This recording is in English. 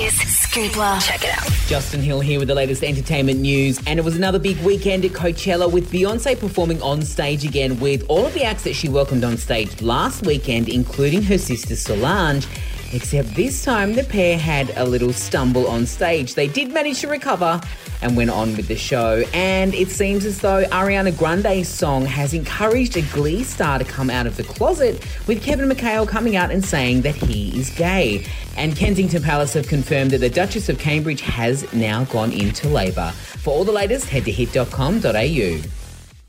is Scoopla. Check it out. Justin Hill here with the latest entertainment news, and it was another big weekend at Coachella with Beyoncé performing on stage again with all of the acts that she welcomed on stage last weekend, including her sister Solange. Except this time the pair had a little stumble on stage. They did manage to recover and went on with the show. And it seems as though Ariana Grande's song has encouraged a Glee star to come out of the closet, with Kevin McHale coming out and saying that he is gay. And Kensington Palace have confirmed that the Duchess of Cambridge has now gone into labour. For all the latest, head to hit.com.au.